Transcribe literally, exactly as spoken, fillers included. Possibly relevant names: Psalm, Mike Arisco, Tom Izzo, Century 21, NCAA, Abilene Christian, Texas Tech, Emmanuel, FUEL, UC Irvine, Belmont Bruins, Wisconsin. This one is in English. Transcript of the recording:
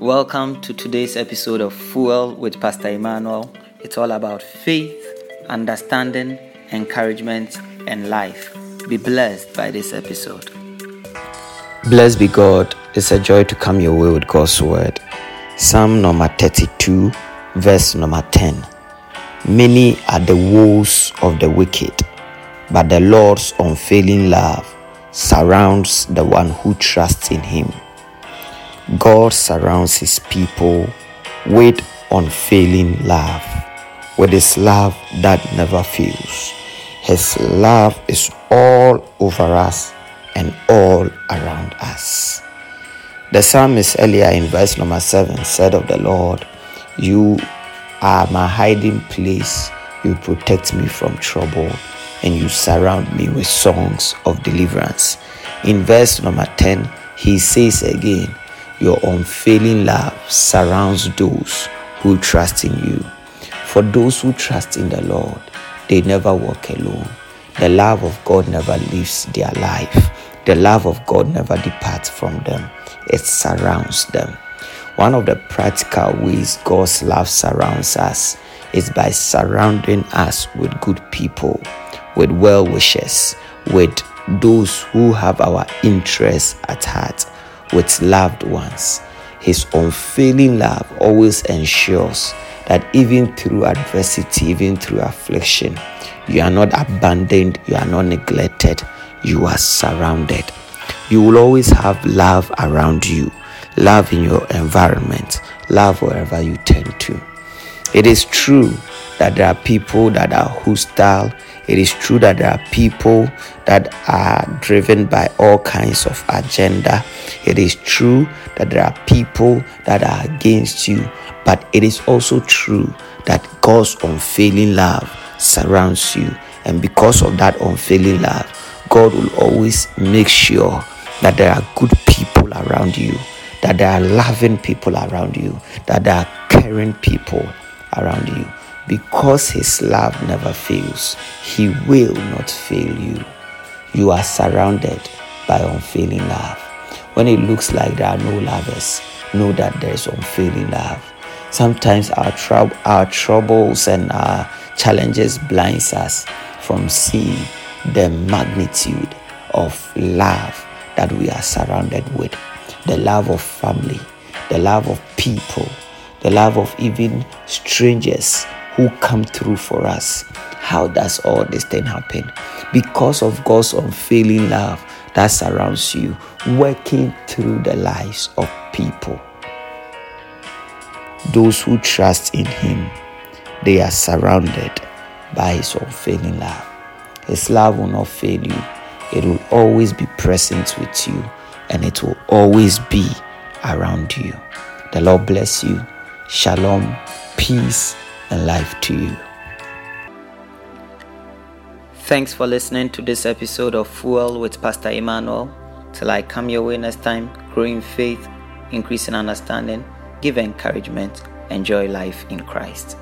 Welcome to today's episode of Fuel with Pastor Emmanuel. It's all about faith, understanding, encouragement, and life. Be blessed by this episode. Blessed be God. It's a joy to come your way with God's word. Psalm number thirty-two, verse number ten. Many are the woes of the wicked, but the Lord's unfailing love surrounds the one who trusts in him. God surrounds his people with unfailing love, with his love that never fails. His love is all over us and all around us. The psalmist earlier in verse number seven said of the Lord, "You are my hiding place, you protect me from trouble, and you surround me with songs of deliverance." In verse number ten, he says again, "Your unfailing love surrounds those who trust in you." For those who trust in the Lord, they never walk alone. The love of God never leaves their life. The love of God never departs from them. It surrounds them. One of the practical ways God's love surrounds us is by surrounding us with good people, with well wishers, with those who have our interests at heart, with loved ones. His unfailing love always ensures that even through adversity, even through affliction, you are not abandoned, you are not neglected, you are surrounded. You will always have love around you, love in your environment, love wherever you turn to. It is true that there are people that are hostile. It is true that there are people that are driven by all kinds of agenda. It is true that there are people that are against you. But it is also true that God's unfailing love surrounds you. And because of that unfailing love, God will always make sure that there are good people around you, that there are loving people around you, that there are caring people around you. Because his love never fails, he will not fail you. You are surrounded by unfailing love. When it looks like there are no lovers, know that there is unfailing love. Sometimes our, trou- our troubles and our challenges blinds us from seeing the magnitude of love that we are surrounded with. The love of family, the love of people, the love of even strangers who come through for us. How does all this thing happen? Because of God's unfailing love that surrounds you, working through the lives of people. Those who trust in him, they are surrounded by his unfailing love. His love will not fail you. It will always be present with you, and it will always be around you. The Lord bless you. Shalom, peace, and life to you. Thanks for listening to this episode of Fuel with Pastor Emmanuel. Till I come your way next time, grow in faith, increase in understanding, give encouragement, enjoy life in Christ.